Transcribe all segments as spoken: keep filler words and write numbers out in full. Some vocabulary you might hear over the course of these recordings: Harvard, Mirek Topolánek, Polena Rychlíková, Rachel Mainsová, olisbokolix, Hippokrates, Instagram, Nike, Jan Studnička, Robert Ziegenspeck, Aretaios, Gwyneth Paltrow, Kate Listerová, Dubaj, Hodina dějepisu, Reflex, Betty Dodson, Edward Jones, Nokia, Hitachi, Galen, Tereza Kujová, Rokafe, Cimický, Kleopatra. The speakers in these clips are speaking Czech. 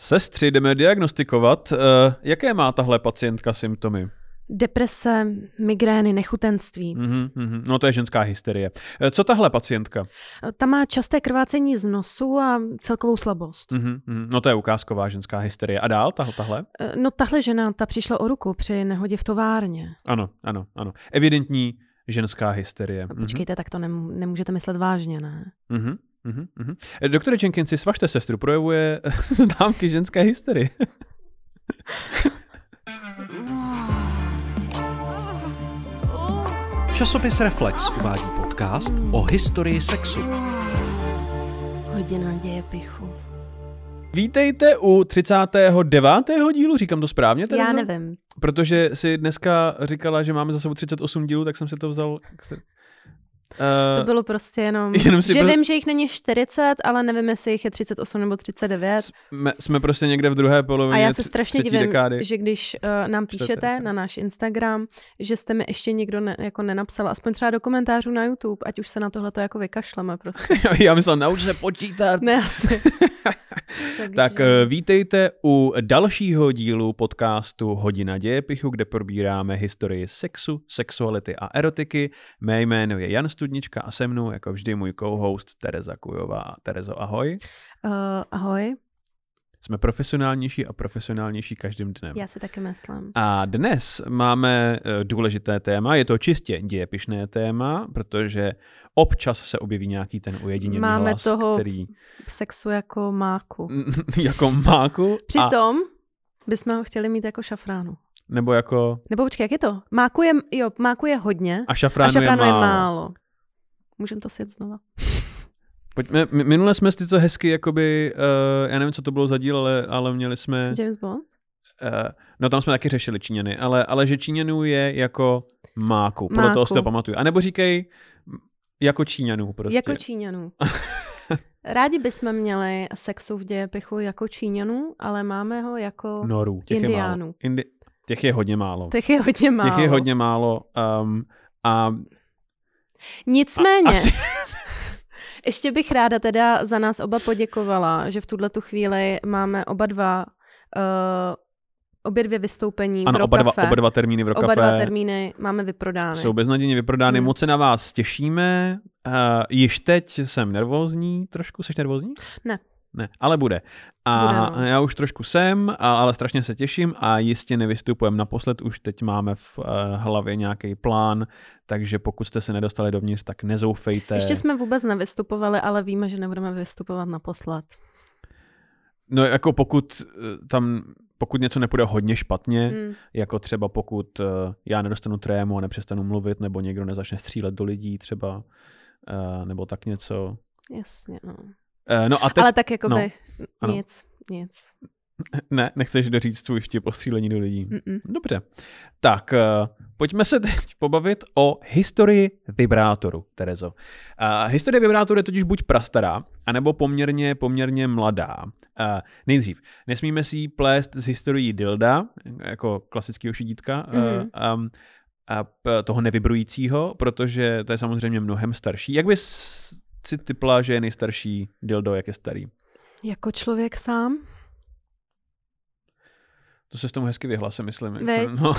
Sestři, jdeme diagnostikovat. Jaké má tahle pacientka symptomy? Deprese, migrény, nechutenství. Mm-hmm, mm-hmm. No to je ženská hysterie. Co tahle pacientka? Ta má časté krvácení z nosu a celkovou slabost. Mm-hmm, mm-hmm. No to je ukázková ženská hysterie. A dál tahle? No tahle žena, ta přišla o ruku při nehodě v továrně. Ano, ano, ano. Evidentní ženská hysterie. Počkejte, mm-hmm. tak to nem- nemůžete myslet vážně, ne? Mhm. Uhum, uhum. Doktore Jenkinsi, svažte sestru, projevuje známky ženské hysterie. Časopis Reflex uvádí podcast o historii sexu. Hodina dějepichu. Vítejte u třicátého devátého dílu, říkám to správně? Tereza? Já nevím. Protože si dneska říkala, že máme za sebou třicet osm dílů, tak jsem si to vzal... Uh, to bylo prostě jenom, jenom že pro... vím, že jich není čtyřicet, ale nevím, jestli jich je třicet osm nebo třicet devět. Jsme, jsme prostě někde v druhé polovině. A já se strašně divím, dekády. Že když uh, nám píšete čtete. na náš Instagram, že jste mi ještě nikdo ne, jako nenapsal, aspoň třeba do komentářů na YouTube, ať už se na tohle to jako vykašleme prostě. Já myslel, nauč se počítat. Ne, asi. Takže... Tak vítejte u dalšího dílu podcastu Hodina dějepichu, kde probíráme historii sexu, sexuality a erotiky. Mé jméno je Jan Studnička a se mnou, jako vždy, můj co-host Tereza Kujová. Terezo, ahoj. Uh, ahoj. Jsme profesionálnější a profesionálnější každým dnem. Já si taky myslím. A dnes máme důležité téma, je to čistě dějepišné téma, protože občas se objeví nějaký ten ujediněný hlas, máme toho který... sexu jako máku. Jako máku. Přitom a... bychom ho chtěli mít jako šafránu. Nebo jako... Nebo počkej, jak je to? Máku je, jo, máku je hodně a šafránu, a šafránu je málo. málo. Můžeme to sjet znova. Pojďme, minule jsme si to hezky, jakoby, uh, já nevím, co to bylo za díl, ale, ale měli jsme... James Bond? Uh, no tam jsme taky řešili Číňany, ale, ale že Číňanů je jako máku, podle máku. Toho si to pamatuju. A nebo říkej, jako Číňanů prostě. Jako Číňanů. Rádi bychom měli sexu v dějepichu jako Číňanů, ale máme ho jako Norů. Těch Indiánů. Je Indi... Těch je hodně málo. Těch je hodně málo. Těch je hodně málo. Um, a... Nicméně... A, asi... Ještě bych ráda teda za nás oba poděkovala, že v tuhletu chvíli máme oba dva, uh, obě dvě vystoupení ano, v Rokafe. Ano, oba, oba dva termíny v Rokafe. Oba dva termíny máme vyprodány. Jsou beznadějně vyprodány, hmm. moc se na vás těšíme. Uh, již teď jsem nervózní trošku. Jsi nervózní? Ne. Ne, ale bude. A bude. Já už trošku jsem, a, ale strašně se těším a jistě nevystupujem naposled, už teď máme v uh, hlavě nějaký plán, takže pokud jste se nedostali dovnitř, tak nezoufejte. Ještě jsme vůbec nevystupovali, ale víme, že nebudeme vystupovat naposled. No jako pokud tam, pokud něco nepůjde hodně špatně, hmm. jako třeba pokud uh, já nedostanu trému a nepřestanu mluvit, nebo někdo nezačne střílet do lidí třeba, uh, nebo tak něco. Jasně, no. No a teď, ale tak jako by no, nic, ano. nic. Ne, nechceš doříct svůj vtip o střílení do lidí. Mm-mm. Dobře, tak uh, pojďme se teď pobavit o historii vibrátoru, Terezo. Uh, historie vibrátoru je totiž buď prastará, anebo poměrně, poměrně mladá. Uh, nejdřív, nesmíme si ji plést s historií dilda, jako klasického šidítka, mm-hmm. uh, um, uh, toho nevibrujícího, protože to je samozřejmě mnohem starší. Jak bys... si typla, že je nejstarší dildo, jak je starý? Jako člověk sám? To se s tomu hezky vyhla, se myslím. No.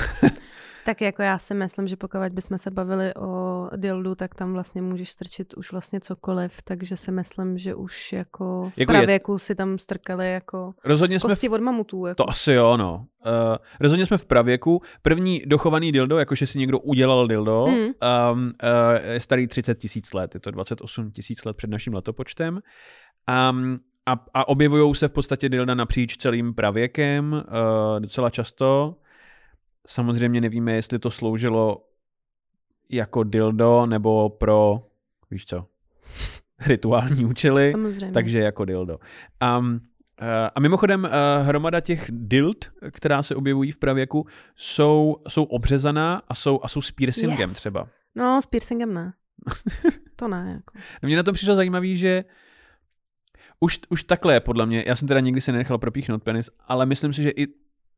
Tak jako já si myslím, že pokud bychom se bavili o dildu, tak tam vlastně můžeš strčit už vlastně cokoliv, takže si myslím, že už jako v jako pravěku je... si tam strkali jako rozhodně kosti jsme v... od mamutů. Jako. To asi jo, no. Uh, rozhodně jsme v pravěku. První dochovaný dildo, jakože si někdo udělal dildo, mm. um, uh, je starý třicet tisíc let, je to dvacet osm tisíc let před naším letopočtem. Um, A, a objevují se v podstatě dilda napříč celým pravěkem uh, docela často. Samozřejmě nevíme, jestli to sloužilo jako dildo nebo pro, víš co, rituální účely, samozřejmě. Takže jako dildo. Um, uh, a mimochodem uh, hromada těch dild, která se objevují v pravěku, jsou, jsou obřezaná a jsou, a jsou s piercingem yes. třeba. No, s piercingem ne. To ne. Jako. Mně na tom přišlo zajímavý, že Už, už takhle je podle mě, já jsem teda nikdy se nenechal propíchnout penis, ale myslím si, že i,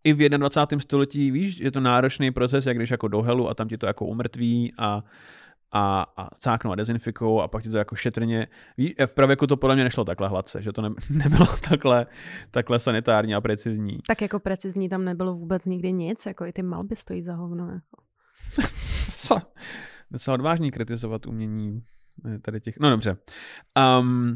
i v dvacátém prvním století, víš, je to náročný proces, jak když jako do helu a tam ti to jako umrtví a, a, a cáknou a dezinfikují a pak ti to jako šetrně. V pravěku to podle mě nešlo takhle hladce, že to ne, nebylo takhle, takhle sanitární a precizní. Tak jako precizní tam nebylo vůbec nikdy nic, jako i ty malby stojí za hovno. Jako. Co? Docela odvážný kritizovat umění tady těch, no dobře. Um,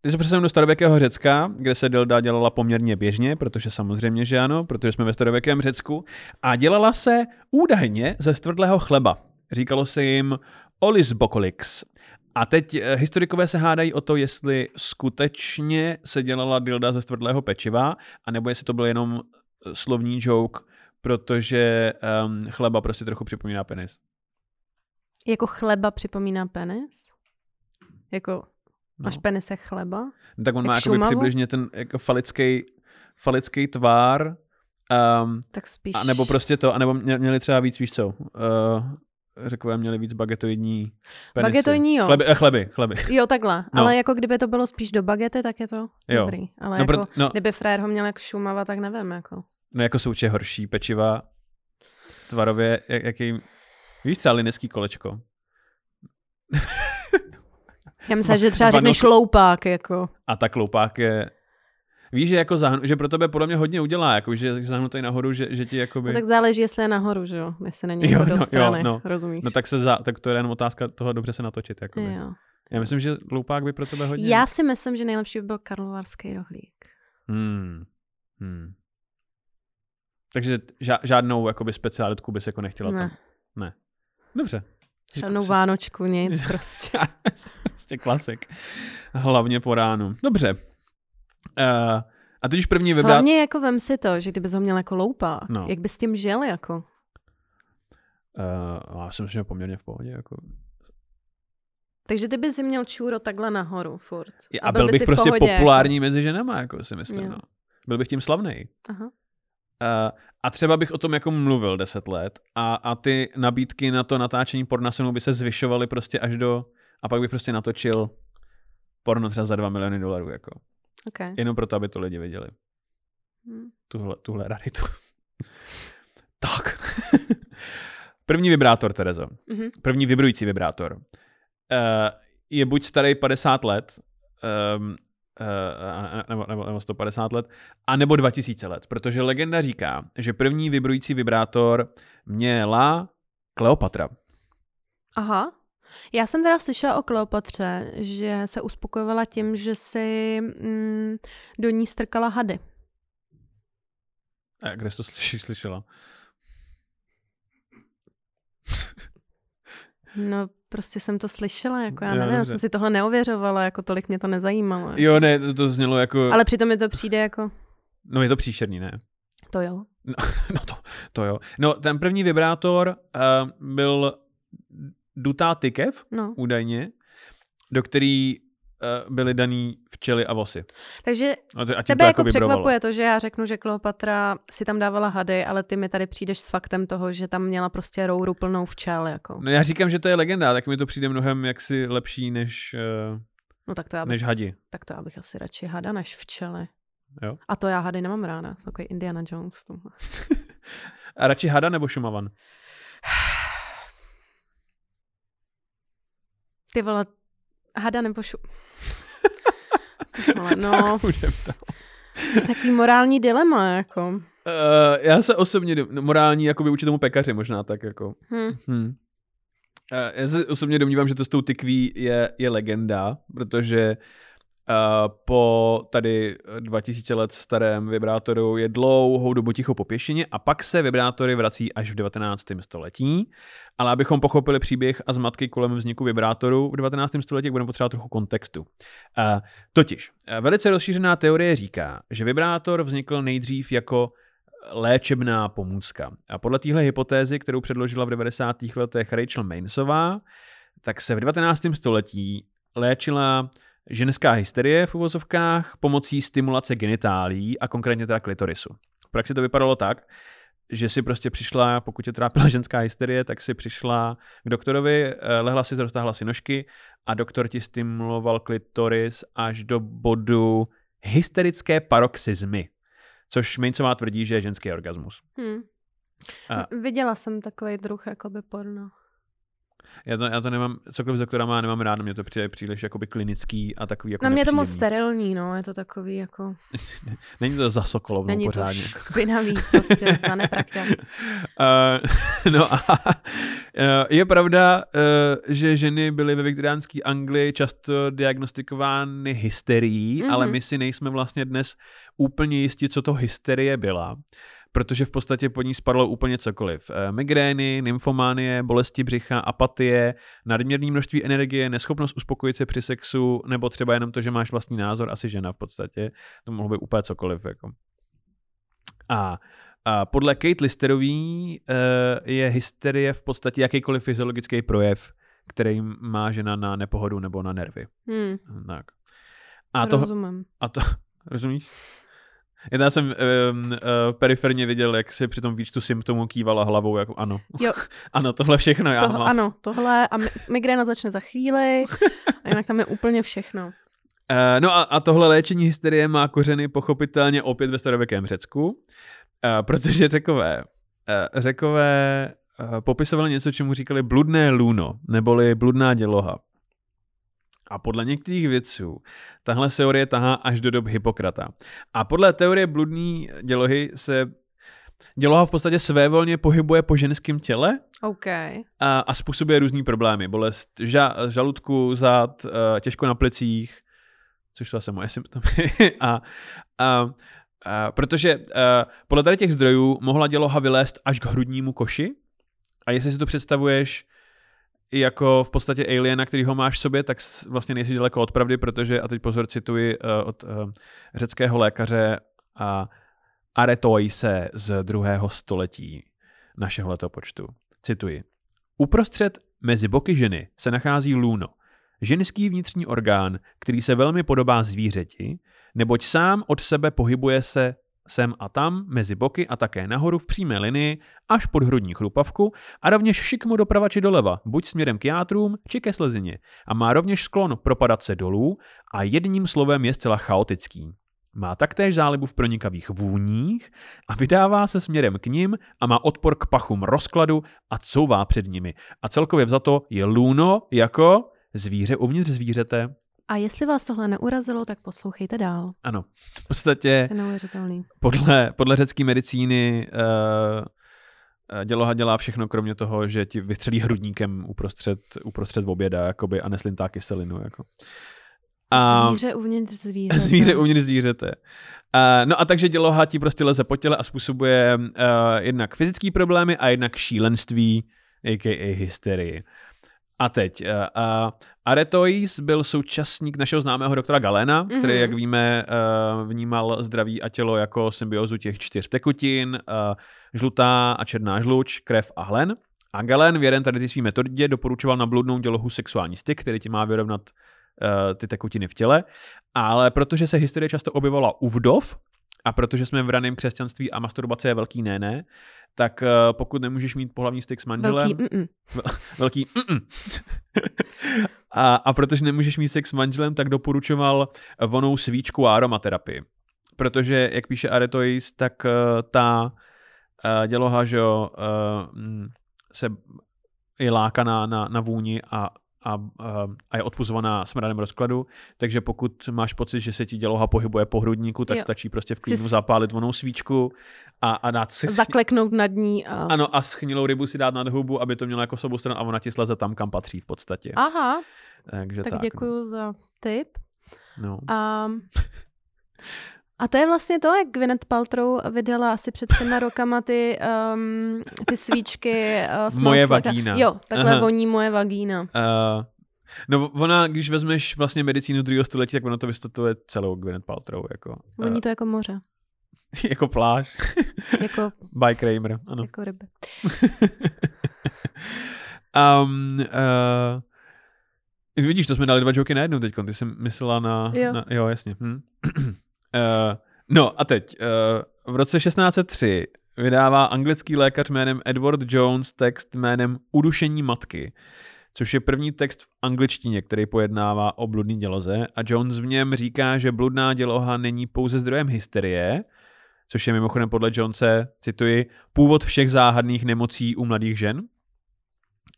Ty se přesuneme do starověkého Řecka, kde se dilda dělala poměrně běžně, protože samozřejmě, že ano, protože jsme ve starověkém Řecku. A dělala se údajně ze stvrdlého chleba. Říkalo se jim olisbokolix. A teď historikové se hádají o to, jestli skutečně se dělala dilda ze stvrdlého pečiva, anebo jestli to byl jenom slovní joke, protože um, chleba prostě trochu připomíná penis. Jako chleba připomíná penis? Jako... No. Máš penisek chleba? No, tak on jak má přibližně ten jako falický, falický tvár. Um, tak spíš... A nebo prostě to, anebo měli třeba víc, víš co? Uh, Řekové měli víc bagetoidní penisy. Bagetoidní, jo. Chleby, eh, chleby, chleby. Jo, takhle. No. Ale jako kdyby to bylo spíš do bagety, tak je to jo. Dobrý. Ale no, jako, pro, no. Kdyby frér ho měl jako Šumava, tak nevím. Jako. No jako jsou určitě horší pečiva tvarově, jak, jaký... Víš co, lineský kolečko. Já myslím, že třeba řekneš loupák, jako. A tak loupák je... Víš, že, jako zahnu, že pro tebe podle mě hodně udělá, jako, že zahnutej nahoru, že, že ti jakoby... No tak záleží, jestli je nahoru, že jo? Jestli není jo, do strany, no, no. Rozumíš? No tak, se za, tak to je jen otázka toho dobře se natočit, jakoby. Jo. Já myslím, že loupák by pro tebe hodně... Já si myslím, že nejlepší by byl karlovarský rohlík. Hmm. Hmm. Takže žádnou jakoby specialitku bys jako nechtěla ne. tam? Ne. Dobře. Žádnou vánočku, nic prostě. Prostě klasik. Hlavně po ránu. Dobře. Uh, a teď už první vybrat... Hlavně jako vem si to, že kdyby ho měl jako loupák, no. Jak by s tím žil jako? Uh, já jsem si měl poměrně v pohodě. Jako... Takže ty bys měl čůro takhle nahoru furt. A, a byl, byl bych prostě pohodě, populární jako... mezi ženama, jako si myslím. No. Byl bych tím slavnej. Aha. Uh, a třeba bych o tom jako mluvil deset let a, a ty nabídky na to natáčení porna se mnou by se zvyšovaly prostě až do... A pak bych prostě natočil porno třeba za dva miliony dolarů. Jako. Okay. Jenom proto, aby to lidi viděli. Hmm. Tuhle, tuhle raditu. Tak. První vibrátor, Terezo. Mm-hmm. První vibrující vibrátor. Uh, je buď starý padesát let, um, Uh, nebo, nebo, nebo sto padesát let, a nebo dva tisíce let, protože legenda říká, že první vibrující vibrátor měla Kleopatra. Aha. Já jsem teda slyšela o Kleopatře, že se uspokojovala tím, že si mm, do ní strkala hady. A kde jsi to slyši, slyšela? No, prostě jsem to slyšela, jako já nevím, já jsem si tohle neověřovala, jako tolik mě to nezajímalo. Jako. Jo, ne, to, to znělo jako... Ale přitom mi to přijde jako... No je to příšerný, ne? To jo. No, no to, to jo. No, ten první vibrátor uh, byl dutá tykev, no. Údajně, do který uh, byly daný včely a vosy. Takže no, to, tebe jako překvapuje to, že já řeknu, že Kleopatra si tam dávala hady, ale ty mi tady přijdeš s faktem toho, že tam měla prostě rouru plnou včel. Jako. No já říkám, že to je legenda, tak mi to přijde mnohem jaksi lepší než, uh, no, tak to já bych, než hadi. Tak to já bych asi radši hada než včely. Jo? A to já hady nemám ráda, jsem takový Indiana Jones v tomhle. A radši hada nebo šumavan? Ty vole, hada nebo šu... Ale no, tak takový morální dilema, jako. Uh, já se osobně, morální, jako by určitému pekaři možná, tak jako. Hmm. Hmm. Uh, já se osobně domnívám, že to s tou tykví je, je legenda, protože uh, po tady dva tisíce let starém vibrátoru je dlouhou dobu ticho po pěšině a pak se vibrátory vrací až v devatenáctém století. Ale abychom pochopili příběh a zmatky kolem vzniku vibrátoru v devatenáctém století, budeme potřebovat trochu kontextu. Uh, totiž, velice rozšířená teorie říká, že vibrátor vznikl nejdřív jako léčebná pomůcka. A podle téhle hypotézy, kterou předložila v devadesátých letech Rachel Mainsová, tak se v devatenáctém století léčila ženská hysterie v uvozovkách pomocí stimulace genitálií a konkrétně teda klitorisu. V praxi to vypadalo tak, že si prostě přišla, pokud tě trápila ženská hysterie, tak si přišla k doktorovi, lehla si, roztáhla si nožky a doktor ti stimuloval klitoris až do bodu hysterické paroxizmy, což Mainsová tvrdí, že je ženský orgasmus. Hmm. Viděla jsem takový druh jakoby porno. Já to, já to nemám, cokoliv za která má, nemám rád, mě to přijde příliš jakoby klinický a takový jako na mě nepříjemný. To moc sterilní, no, je to takový jako... Není to za Sokolovnou není pořádně. Není to špinavý, prostě za neprakťan. Uh, no a uh, je pravda, uh, že ženy byly ve viktoriánské Anglii často diagnostikovány hysterií, mm-hmm. ale my si nejsme vlastně dnes úplně jistí, co to hysterie byla. Protože v podstatě pod ní spadlo úplně cokoliv. Migrény, nymfománie, bolesti břicha, apatie, nadměrné množství energie, neschopnost uspokojit se při sexu, nebo třeba jenom to, že máš vlastní názor, asi žena v podstatě. To mohlo být úplně cokoliv. Jako. A, a podle Kate Listerový je hysterie v podstatě jakýkoliv fyziologický projev, který má žena na nepohodu nebo na nervy. Hmm. Tak. A to, rozumím. A to, rozumíš? Já jsem um, uh, periferně viděl, jak si při tom výčtu symptomů kývala hlavou, jako ano. Jo. Ano, tohle všechno já tohle, ano, tohle a migréna začne za chvíli a jinak tam je úplně všechno. Uh, no a, a tohle léčení hysterie má kořeny pochopitelně opět ve starověkém Řecku, uh, protože Řekové, uh, Řekové uh, popisovali něco, čemu říkali bludné lůno, neboli bludná děloha. A podle některých vědců tahle teorie tahá až do dob Hippokrata. A podle teorie bludní dělohy se děloha v podstatě svévolně pohybuje po ženském těle okay. a, a způsobuje různý problémy. Bolest ža, žaludku, zad, těžko na plicích, což jsou asi moje symptomy. a, a, a, protože a, podle tady těch zdrojů mohla děloha vylézt až k hrudnímu koši. A jestli si to představuješ, jako v podstatě aliena, který ho máš v sobě, tak vlastně nejsi daleko od pravdy, protože, a teď pozor, cituji uh, od uh, řeckého lékaře uh, Aretaise z druhého století našeho letopočtu. Cituji. Uprostřed mezi boky ženy se nachází lůno, ženský vnitřní orgán, který se velmi podobá zvířeti, neboť sám od sebe pohybuje se sem a tam, mezi boky a také nahoru v přímé linii až pod hrudní chrupavku a rovněž šikmo doprava či doleva, buď směrem k játrům či ke slezině a má rovněž sklon propadat se dolů a jedním slovem je zcela chaotický. Má taktéž zálibu v pronikavých vůních a vydává se směrem k nim a má odpor k pachům rozkladu a couvá před nimi. A celkově vzato je lůno jako zvíře uvnitř zvířete. A jestli vás tohle neurazilo, tak poslouchejte dál. Ano, v podstatě podle, podle řecké medicíny uh, děloha dělá všechno, kromě toho, že ti vystřelí hrudníkem uprostřed, uprostřed oběda jakoby, a neslintá kyselinu. Jako. A zvíře uvnitř zvířete. Zvíře uvnitř zvířete. Uh, no a takže děloha ti prostě leze po těle a způsobuje uh, jednak fyzické problémy a jednak šílenství, a k a hysterii. A teď, uh, uh, Aretaios byl současník našeho známého doktora Galena, mm-hmm. který, jak víme, uh, vnímal zdraví a tělo jako symbiózu těch čtyř tekutin, uh, žlutá a černá žluč, krev a hlen. A Galen v jeden tady svý metodě doporučoval na bludnou dělohu sexuální styk, který ti má vyrovnat uh, ty tekutiny v těle. Ale protože se hysterie často objevovala u vdov, a protože jsme v raném křesťanství a masturbace je velký ne, ne, tak uh, pokud nemůžeš mít pohlavní styk s manželem... Velký mm-mm. Velký mm-mm. a, a protože nemůžeš mít sex s manželem, tak doporučoval vonou svíčku a aromaterapii. Protože, jak píše Aretaios, tak uh, ta uh, děloha, že jo, uh, se je lákaná na, na vůni a A, a je odpuzovaná smradem rozkladu, takže pokud máš pocit, že se ti děloha pohybuje po hrudníku, tak jo. stačí prostě v klínu zapálit vonou svíčku a, a dát si... Zakleknout nad ní. A... Ano, a schnilou rybu si dát nad hubu, aby to mělo jako sobou stranu a ona ti sleze tam, kam patří v podstatě. Aha, takže tak, tak děkuju no. za tip. No. A... A to je vlastně to, jak Gwyneth Paltrow vydala asi před třema rokama ty, um, ty svíčky. Uh, moje vagína. Jo, takhle Aha. voní moje vagína. Uh, no ona, když vezmeš vlastně medicínu druhého století, tak ona to vystatuje celou Gwyneth Paltrow. Jako, voní uh, to jako moře. Jako pláž. Jako... By Kramer, ano. Jako ryby. um, uh, vidíš, to jsme dali dva joky najednou teď. Ty jsi myslela na... Jo, na, jo jasně. Hm. Uh, no a teď, uh, v roce šestnáct set tři vydává anglický lékař jménem Edward Jones text jménem Udušení matky, což je první text v angličtině, který pojednává o bludný děloze a Jones v něm říká, že bludná děloha není pouze zdrojem hysterie, což je mimochodem podle Jonese, cituji, původ všech záhadných nemocí u mladých žen.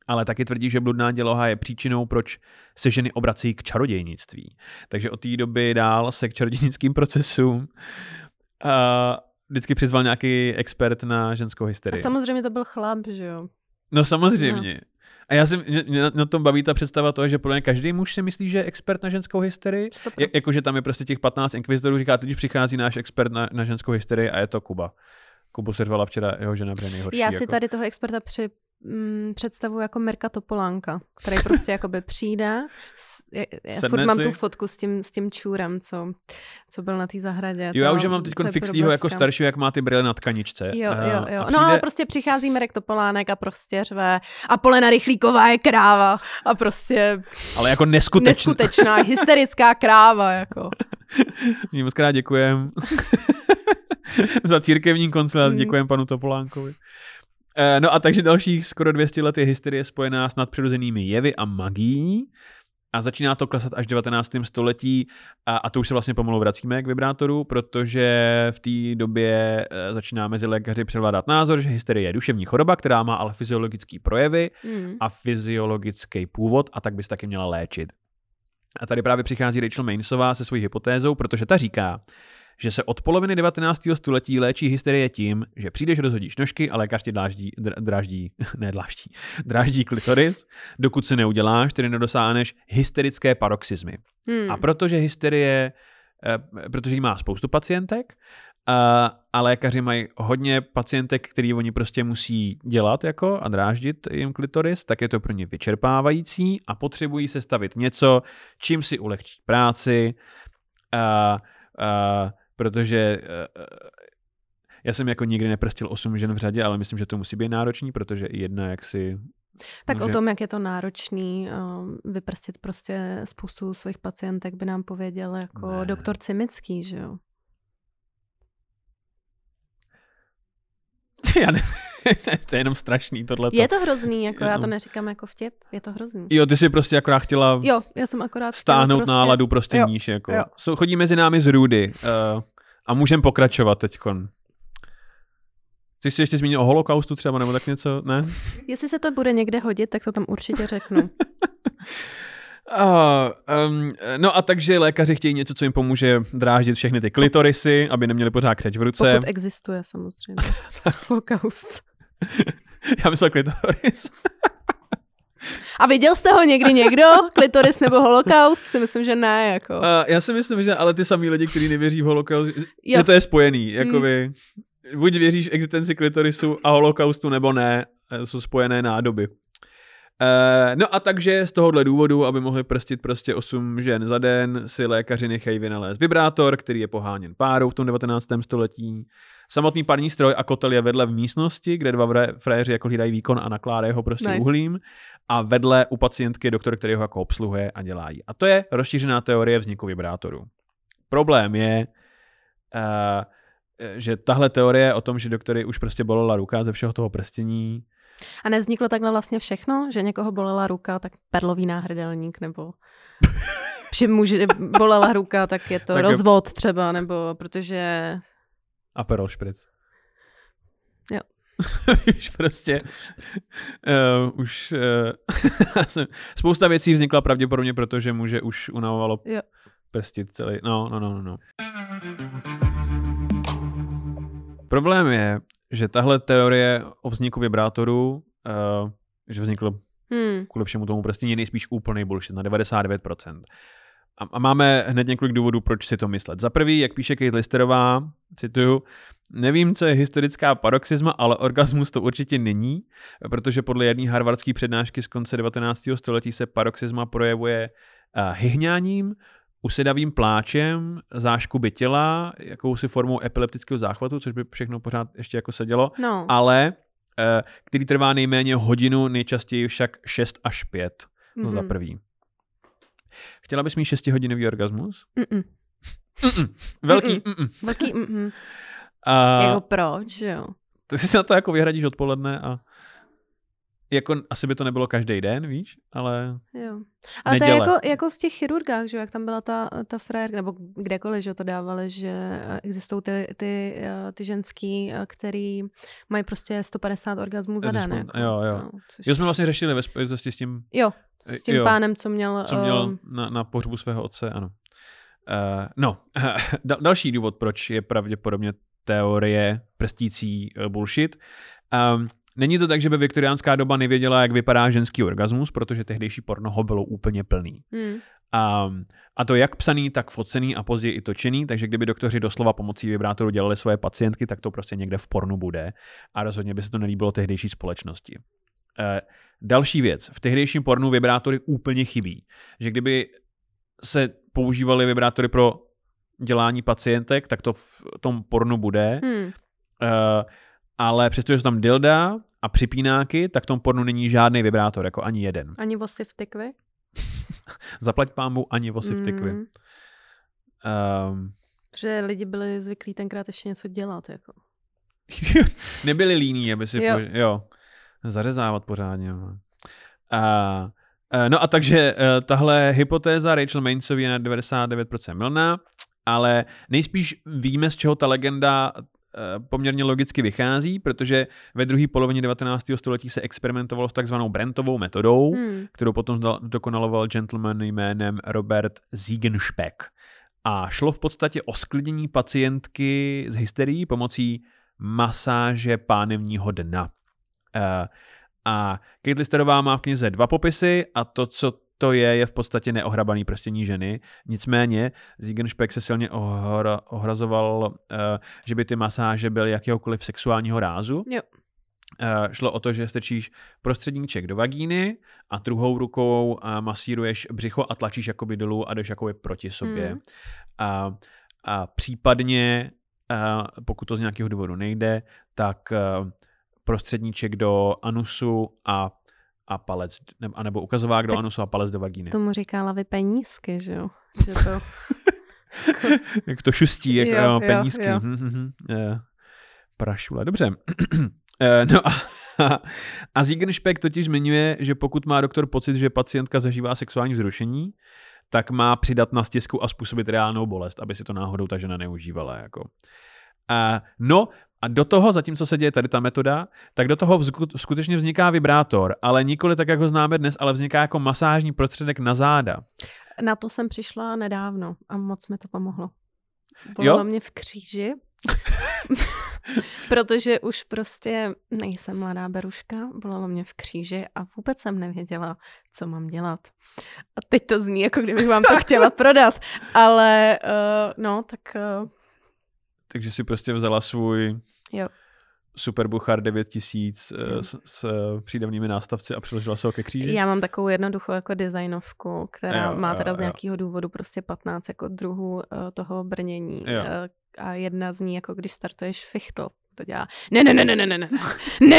ale taky tvrdí, že bludná děloha je příčinou, proč se ženy obrací k čarodějnictví. Takže od té doby dál se k čarodějnickým procesům a vždycky přizval nějaký expert na ženskou hysterii. A samozřejmě to byl chlap, že jo? No samozřejmě. No. A já si, mě na, na tom baví ta představa toho, že podle mě každý muž si myslí, že je expert na ženskou hysterii. Jak, jakože tam je prostě těch patnáct inkvizitorů, říká, teď přichází náš expert na, na ženskou hysterii a je to Kuba. Kubu servala včera jeho žena, protože nejhorší. Já si jako tady toho experta při, m, představuji jako Mirka Topolánka, který prostě jakoby přijde. S, je, já furt mám tu fotku s tím, s tím čůrem, co, co byl na té zahradě. Jo, já už mám teď fixního jako staršího, jak má ty brýle na tkaničce. Jo, jo, jo. Přijde... No ale prostě přichází Mirek Topolánek a prostě řve a Polena Rychlíková je kráva a prostě... Ale jako neskutečná. Neskutečná, hysterická kráva, jako. Moc krát děkujem. Za církevní koncept, děkujem panu Topolánkovi. No a takže dalších skoro dvě stě let je hysterie spojená s nadpřirozenými jevy a magií a začíná to klesat až v devatenáctém století a, a to už se vlastně pomalu vracíme k vibrátoru, protože v té době začíná mezi lékaři převládat názor, že hysterie je duševní choroba, která má ale fyziologické projevy mm. a fyziologický původ a tak by se taky měla léčit. A tady právě přichází Rachel Mainsová se svojí hypotézou, protože ta říká, že se od poloviny devatenáctého století léčí hysterie tím, že přijdeš, rozhodíš nožky a lékař ti dláždí, dráždí, ne dláždí, dráždí klitoris, dokud se neuděláš, tedy nedosáhneš hysterické paroxizmy. Hmm. A protože hysterie, protože jí má spoustu pacientek, a, a lékaři mají hodně pacientek, který oni prostě musí dělat jako a dráždit jim klitoris, tak je to pro ně vyčerpávající a potřebují sestavit něco, čím si ulehčí práci a, a protože uh, já jsem jako nikdy neprstil osm žen v řadě, ale myslím, že to musí být náročný, protože i jedna jaksi... Tak může... o tom, jak je to náročný uh, vyprstit prostě spoustu svých pacientek, by nám pověděl jako ne. doktor Cimický, že jo? Já ne... To je jenom strašný tohleto. Je to hrozný, jako já to neříkám jako vtip, je to hrozný. Jo, ty jsi prostě akorát chtěla jo, já jsem akorát stáhnout prostě... náladu prostě jo, níž. Jako. Jo. Chodí mezi námi z Rudy uh, a můžem pokračovat teďkon. Chceš si ještě zmínit o holokaustu třeba nebo tak něco, ne? Jestli se to bude někde hodit, tak to tam určitě řeknu. Oh, um, no a takže lékaři chtějí něco, co jim pomůže dráždit všechny ty klitorisy, aby neměli pořád křeč v ruce. Pokud existuje samozřejmě. Holokaust. Já myslel klitoris. A viděl jste ho někdy někdo? Klitoris nebo holokaust? Si myslím, že ne. Jako. Uh, já si myslím, že ale ty samý lidi, kteří nevěří v holokaust, že to je spojený. Jakoby, mm. Buď věříš v existenci klitorisu a holokaustu, nebo ne. Jsou spojené nádoby. Uh, no a takže z tohohle důvodu, aby mohli prstit prostě osm žen za den, si lékaři nechají vynalézt vibrátor, který je poháněn párou v tom devatenáctém století. Samotný parní stroj a kotel je vedle v místnosti, kde dva frajeři jako hlídají výkon a nakládají ho prostě nice. uhlím. A vedle u pacientky doktor, který ho jako obsluhuje a dělá jí. A to je rozšířená teorie vzniku vibrátoru. Problém je... Uh, že tahle teorie o tom, že doktory už prostě bolela ruka ze všeho toho prstění. A nevzniklo takhle vlastně všechno? Že někoho bolela ruka, tak perlový náhrdelník, nebo že muži bolela ruka, tak je to tak rozvod je... třeba, nebo protože... A perol špric. Jo. Už prostě... Uh, už... Uh, spousta věcí vznikla pravděpodobně, protože muže už unavovalo jo. prstit celý... No, no, no, no. Problém je, že tahle teorie o vzniku vibrátoru, uh, že vzniklo hmm. kvůli všemu tomu prstění, je nejspíš úplný bullshit na devadesát devět procent. A, a máme hned několik důvodů, proč si to myslet. Za prvý, jak píše Kate Listerová, cituju, nevím, co je hysterická paroxizma, ale orgasmus to určitě není, protože podle jedné harvardské přednášky z konce devatenáctého století se paroxizma projevuje uh, hyhňáním, usedavým pláčem, záškuby těla, jakousi formou epileptického záchvatu, což by všechno pořád ještě jako sedělo, no. ale který trvá nejméně hodinu, nejčastěji však šest až pět. To mm-hmm. za prvý. Chtěla bys mít šestihodinový orgasmus? Mm-mm. Mm-mm. Velký mm-mm. Mm-mm. Velký mm-mm. A... Jako proč, jo? To si na to jako vyhradíš odpoledne a jako asi by to nebylo každý den, víš, ale jo. Ale to je jako, jako v těch chirurgách, že jak tam byla ta, ta frajerka, nebo kdekoliv, že to dávali, že existují ty, ty, ty ženský, který mají prostě sto padesát orgasmů za den. Jako, jo, jo. No, což... jo, jsme vlastně řešili ve spojitosti s tím. Jo, s tím jo, pánem, co měl. Co měl um... na, na pohřbu svého otce, ano. Uh, no, další důvod, proč je pravděpodobně teorie prstící bullshit. Um, Není to tak, že by viktoriánská doba nevěděla, jak vypadá ženský orgasmus, protože tehdejší porno ho bylo úplně plný. Hmm. A, a to jak psaný, tak focený a později i točený, takže kdyby doktoři doslova pomocí vibrátoru dělali svoje pacientky, tak to prostě někde v pornu bude a rozhodně by se to nelíbilo tehdejší společnosti. E, další věc, v tehdejším pornu vibrátory úplně chybí, že kdyby se používaly vibrátory pro dělání pacientek, tak to v tom pornu bude. Hmm. E, ale přestože jsou tam dilda a připínáky, tak v tom pornu není žádný vibrátor, jako ani jeden. Ani vosy v tykvi? Zaplať pámbu, ani vosy mm. v tykvi. Um, Protože lidi byli zvyklí tenkrát ještě něco dělat. Jako. Nebyli líní, aby si jo. Pož- jo, zařezávat pořádně. Uh, uh, no a takže uh, tahle hypotéza Rachel Mainsová je na devadesát devět procent mylná, ale nejspíš víme, z čeho ta legenda poměrně logicky vychází, protože ve druhé polovině devatenáctého století se experimentovalo s takzvanou Brentovou metodou, hmm. kterou potom dokonaloval gentleman jménem Robert Ziegenspeck. A šlo v podstatě o sklidění pacientky z hysterií pomocí masáže pánevního dna. A Kate Listerová má v knize dva popisy a to, co to je, je v podstatě neohrabaný prstění ženy. Nicméně Ziegenspeck se silně ohra, ohrazoval, uh, že by ty masáže byly jakéhokoliv sexuálního rázu. Jo. Uh, šlo o to, že strčíš prostředníček do vagíny a druhou rukou uh, masíruješ břicho a tlačíš jakoby dolů a jdeš jakoby proti sobě. Mm. A, a případně, uh, pokud to z nějakého důvodu nejde, tak uh, prostředníček do anusu a a palec, anebo ukazovák do anusu a palec do vagíny. Tomu říká lavy penízky, že jo? Že to... jak to šustí, jak jo, jo, penízky. Jo. Prašula, dobře. No a, a Ziegenspeck totiž zmiňuje, že pokud má doktor pocit, že pacientka zažívá sexuální vzrušení, tak má přidat na stisku a způsobit reálnou bolest, aby si to náhodou ta žena neužívala. Jako. A, no, A do toho, zatímco se děje tady ta metoda, tak do toho vzku, skutečně vzniká vibrátor, ale nikoli tak, jak ho známe dnes, ale vzniká jako masážní prostředek na záda. Na to jsem přišla nedávno a moc mi to pomohlo. Bylo mě v kříži, protože už prostě nejsem mladá beruška, bolelo mě v kříži a vůbec jsem nevěděla, co mám dělat. A teď to zní, jako kdybych vám to chtěla prodat, ale uh, no, tak... Uh, Takže si prostě vzala svůj jo. Super Buchar devět tisíc jo. s, s přídavnými nástavci a přiložila se ho ke kříži. Já mám takovou jednoduchou jako designovku, která jo, má teda jo, z nějakého důvodu prostě patnáct jako druhů toho brnění. Jo. A jedna z ní, jako když startuješ fichtl, to dělá ne, ne, ne, ne, ne, ne, ne,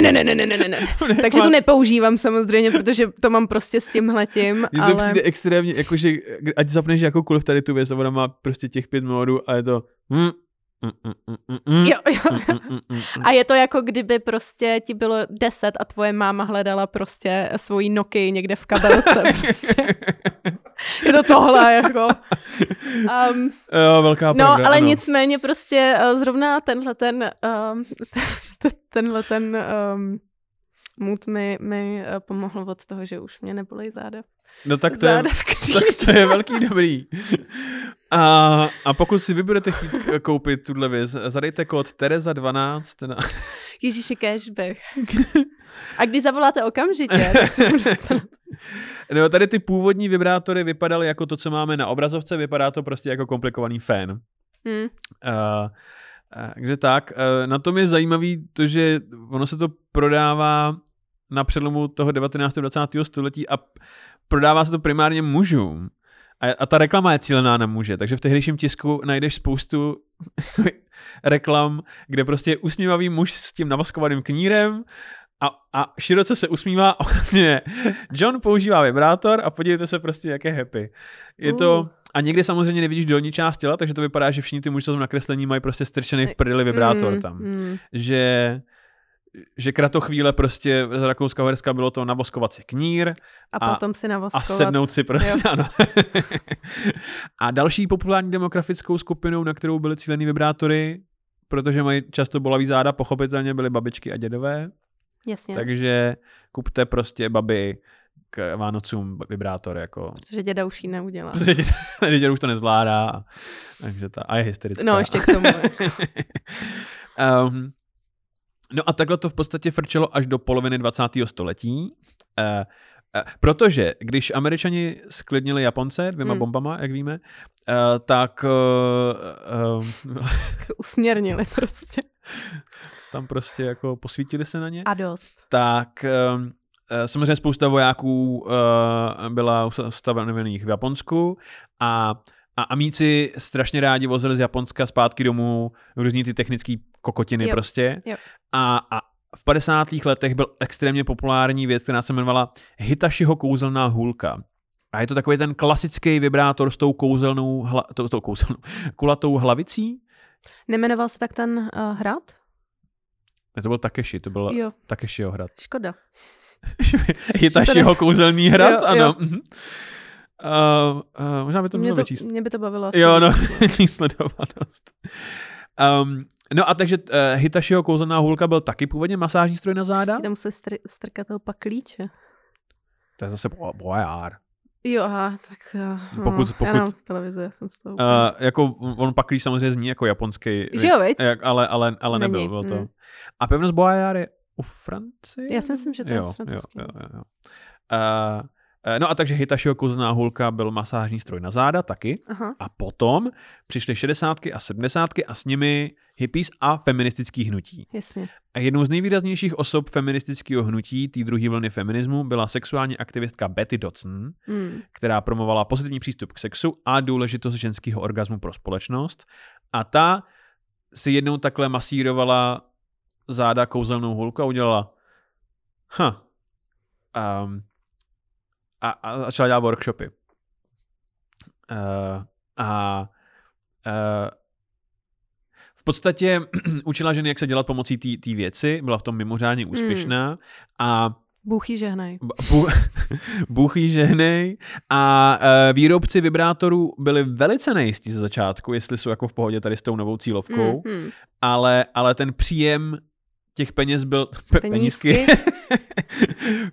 ne, ne, ne, ne, ne, ne. Takže to nepoužívám samozřejmě, protože to mám prostě s tímhletím. Mně to ale... přijde extrémně, jakože ať zapneš jakoukoliv tady tu věc a ona má prostě těch pět modů a je to... Hm, Mm, mm, mm, mm, jo, jo. Mm, mm, mm, mm. A je to jako kdyby prostě ti bylo deset a tvoje máma hledala prostě svoji Nokii někde v kabelce. Prostě. Je to tohle, jako. Um, jo, velká pravda, no, ale ano. Nicméně prostě zrovna tenhle ten um, tenhle ten um, mood mi, mi pomohl od toho, že už mě nebolej záda. No tak to, je, tak to je velký dobrý. A, a pokud si vy budete chtít koupit tuhle věc, zadejte kód Tereza dvanáct. Teda. Ježíši, cashback. A když zavoláte okamžitě, tak se budu dostat. No tady ty původní vibrátory vypadaly jako to, co máme na obrazovce, vypadá to prostě jako komplikovaný fén. Hmm. Uh, takže tak, uh, na tom je zajímavý to, že ono se to prodává na přelomu toho devatenáctého a dvacátého století a prodává se to primárně mužům. A, a ta reklama je cílená na muže, takže v tehdejším tisku najdeš spoustu reklam, kde prostě je usmívavý muž s tím navaskovaným knírem a, a široce se usmívá. John používá vibrátor a podívejte se prostě, jak je happy. Je to... A někdy samozřejmě nevidíš dolní část těla, takže to vypadá, že všichni ty muži, co tam nakreslení, mají prostě strčený v prdeli vibrátor tam. Že... že kratochvíle prostě z Rakouska-Uherska bylo to navoskovat si knír. A, a potom si navoskovat. A sednout si prostě, ano. A další populární demografickou skupinou, na kterou byly cílený vibrátory, protože mají často bolavý záda, pochopitelně byly babičky a dědové. Jasně. Takže kupte prostě babi k Vánocům vibrátor. Jako... Protože děda už ji neudělá. Protože děda, děda už to nezvládá. Takže ta, a je hysterická. No, ještě k tomu. um, No a takhle to v podstatě frčelo až do poloviny dvacátého století, eh, eh, protože když Američani sklidnili Japonce dvěma hmm. bombama, jak víme, eh, tak... Eh, eh, usměrnili prostě. Tam prostě jako posvítili se na ně. A dost. Tak eh, samozřejmě spousta vojáků eh, byla ustavených v Japonsku a A amíci strašně rádi vozili z Japonska zpátky domů různý ty technické kokotiny yep. prostě. Yep. A, a v padesátých letech byl extrémně populární věc, která se jmenovala Hitachiho kouzelná hůlka. A je to takový ten klasický vibrátor s tou kouzelnou, hla, to, to kouzelnou kulatou hlavicí. Nemenoval se tak ten uh, hrad? Ne, to byl Takeshi, to byl jo. Takeshiho hrad. Škoda. Hitachiho kouzelný hrad, jo, ano. Jo. Uh, uh, možná by to mělo mě vyčíst. Mě by to bavilo asi. Jo, no, sledovanost. Um, no a takže uh, Hitachiho kouzelná hůlka byl taky původně masážní stroj na záda. Tam se str- strkat toho paklíče. To je zase bojár. Jo, aha, tak to... Pokud, pokud... Ano, televize, já jsem z toho... Uh, jako on paklíč samozřejmě zní jako japonský... Že jo, veď? Ale, ale, ale nebyl, bylo to. Hmm. A pevnost bojár je u Francii? Já si myslím, že to jo, je francouzský. Jo, jo, jo. Uh, No a takže Hitachiho kouzelná hůlka byl masážní stroj na záda taky. Aha. A potom přišly šedesátky a sedmdesátky a s nimi hippies a feministický hnutí. Jasně. A jednou z nejvýraznějších osob feministického hnutí, té druhé vlny feminismu, byla sexuální aktivistka Betty Dodson, mm. která promovala pozitivní přístup k sexu a důležitost ženského orgasmu pro společnost. A ta si jednou takhle masírovala záda kouzelnou hůlku a udělala ha, huh, um, A, a začala dělat workshopy. Uh, a uh, v podstatě učila ženy, jak se dělat pomocí té věci. Byla v tom mimořádně úspěšná. Mm. A Bůh jí žehnej. Bůh jí žehnej. A uh, výrobci vibrátorů byli velice nejistí ze začátku, jestli jsou jako v pohodě tady s tou novou cílovkou. Mm-hmm. Ale, ale ten příjem těch peněz byl... Pe- penízky. penízky.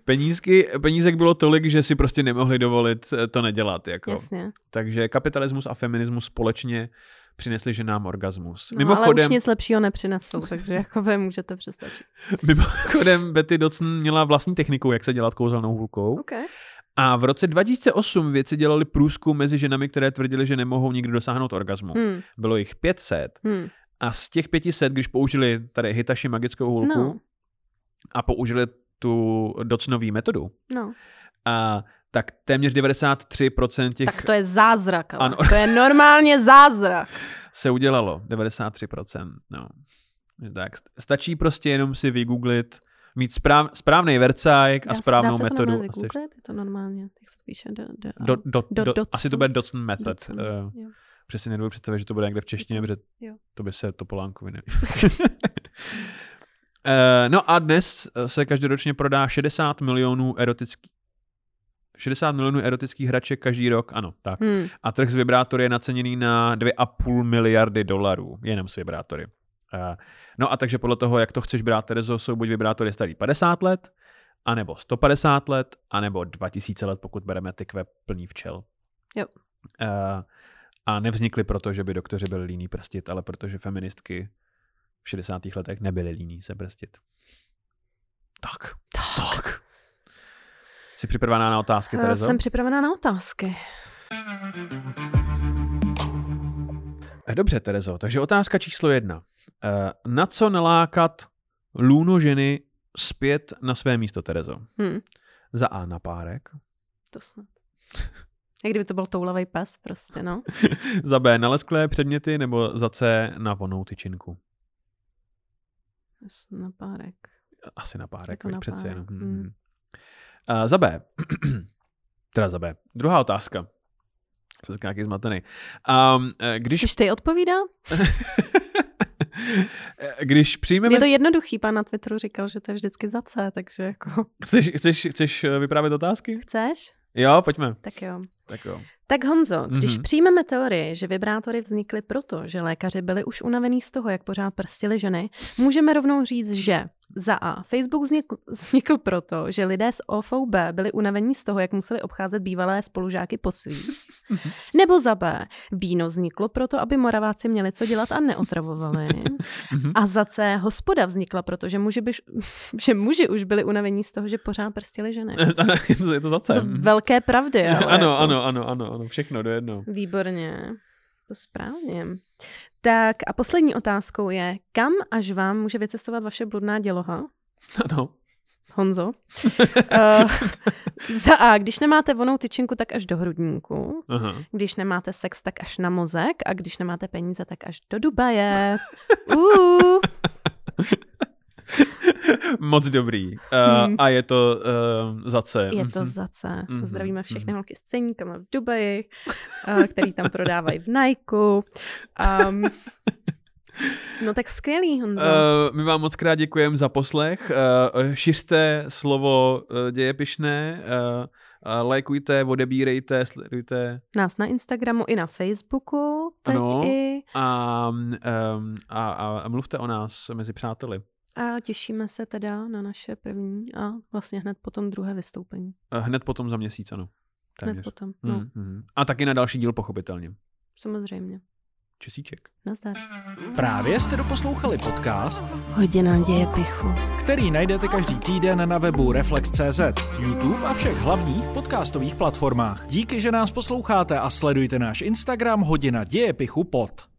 Penízky, penízek bylo tolik, že si prostě nemohli dovolit to nedělat. Jako. Jasně. Takže kapitalismus a feminismus společně přinesli ženám orgasmus. No, mimochodem, ale už nic lepšího nepřinesl, takže jako vy můžete přestačit. Mimochodem Betty Dodson měla vlastní techniku, jak se dělat kouzelnou hůlkou. Okay. A v roce dva tisíce osm vědci dělali průzkum mezi ženami, které tvrdili, že nemohou nikdy dosáhnout orgasmu. Hmm. Bylo jich pět set. Hmm. A z těch pěti set, když použili tady Hitachi magickou hůlku no. a použili tu Dodsonovou metodu, no. a, tak téměř devadesát tři procent těch... Tak to je zázrak, ale. Ano. To je normálně zázrak. Se udělalo, devadesát tři procent. No. Tak, stačí prostě jenom si vygooglit, mít správ, správnej vercajk a správnou metodu. Dá se to metodu. Vygooglit? Je to normálně, jak se píše? Do, do, do, do, do, do, do, asi to bude Dodson method. Dodson, uh, protože si nedovedu představit, že to bude někde v češtině, protože to by se to Polánkovi nevědělo. No a dnes se každoročně prodá šedesát milionů erotických šedesát milionů erotických hraček každý rok, ano, tak. Hmm. A trh s vibrátory je naceněný na dvě a půl miliardy dolarů, jenom s vibrátory. No a takže podle toho, jak to chceš brát, Terezo, jsou buď vibrátory starý padesát let, anebo sto padesát let, anebo dva tisíce let, pokud bereme tykve plný včel. Jo. A nevznikly proto, že by doktoři byli líní prstit, ale protože feministky v šedesátých letech nebyly líní se prstit. Tak. Tak. tak. Jsi připravená na otázky, Terezo? Jsem připravená na otázky. Dobře, Terezo, takže otázka číslo jedna. Na co nalákat lůno ženy zpět na své místo, Terezo? Hmm. Za A na párek. To snad. Jak kdyby to byl toulavej pes prostě, no. Za B na lesklé předměty nebo za C na vonou tyčinku? Na párek. Asi na párek, na přece párek. Jenom. Hmm. Uh, za B. teda za B. Druhá otázka. Jsem nějaký zmatený. Um, když... Chceš ty odpovídat? Když přijmeme... Je to jednoduchý, pán na Twitteru říkal, že to je vždycky za C, takže jako... Chceš, chceš, chceš vyprávět otázky? Chceš? Jo, pojďme. Tak jo. Tak, jo. tak Honzo, když mm-hmm. přijmeme teorii, že vibrátory vznikly proto, že lékaři byli už unavení z toho, jak pořád prstili ženy, můžeme rovnou říct, že za A. Facebook vznikl, vznikl proto, že lidé z O V B byli unavení z toho, jak museli obcházet bývalé spolužáky po svých. Nebo za B. Víno vzniklo proto, aby Moraváci měli co dělat a neotravovali. A za C. Hospoda vznikla proto, že muži, byš, že muži už byli unavení z toho, že pořád prstili ženy. Je to za C. To velké pravdy. Ale ano, jako... ano, ano, ano, ano, všechno do jedno. Výborně. To správně. Tak a poslední otázkou je, kam až vám může vycestovat vaše bludná děloha? Ano. Honzo. uh, za A, když nemáte vonou tyčinku, tak až do hrudníku. Aha. Když nemáte sex, tak až na mozek. A když nemáte peníze, tak až do Dubaje. Uh. Moc dobrý. Uh, hmm. A je to uh, za C. Je to za C. Mm-hmm. Zdravíme všechny holky s ceníkama v Dubaji, uh, který tam prodávají v Nikeu. Um, no tak skvělý, Honzo. Uh, my vám moc krát děkujeme za poslech. Uh, šiřte slovo uh, dějepišné. Uh, lajkujte, odebírejte, sledujte. Nás na Instagramu i na Facebooku. Teď ano. I... A, um, a, a mluvte o nás mezi přáteli. A těšíme se teda na naše první a vlastně hned potom druhé vystoupení. Hned potom za měsíc, ano. Téměř. Hned potom, no. Mm-hmm. A taky na další díl pochopitelně. Samozřejmě. Česíček. Nazdar. Právě jste doposlouchali podcast Hodina dějepichu, který najdete každý týden na webu Reflex tečka cé zet, YouTube a všech hlavních podcastových platformách. Díky, že nás posloucháte a sledujte náš Instagram Hodina dějepichu pod.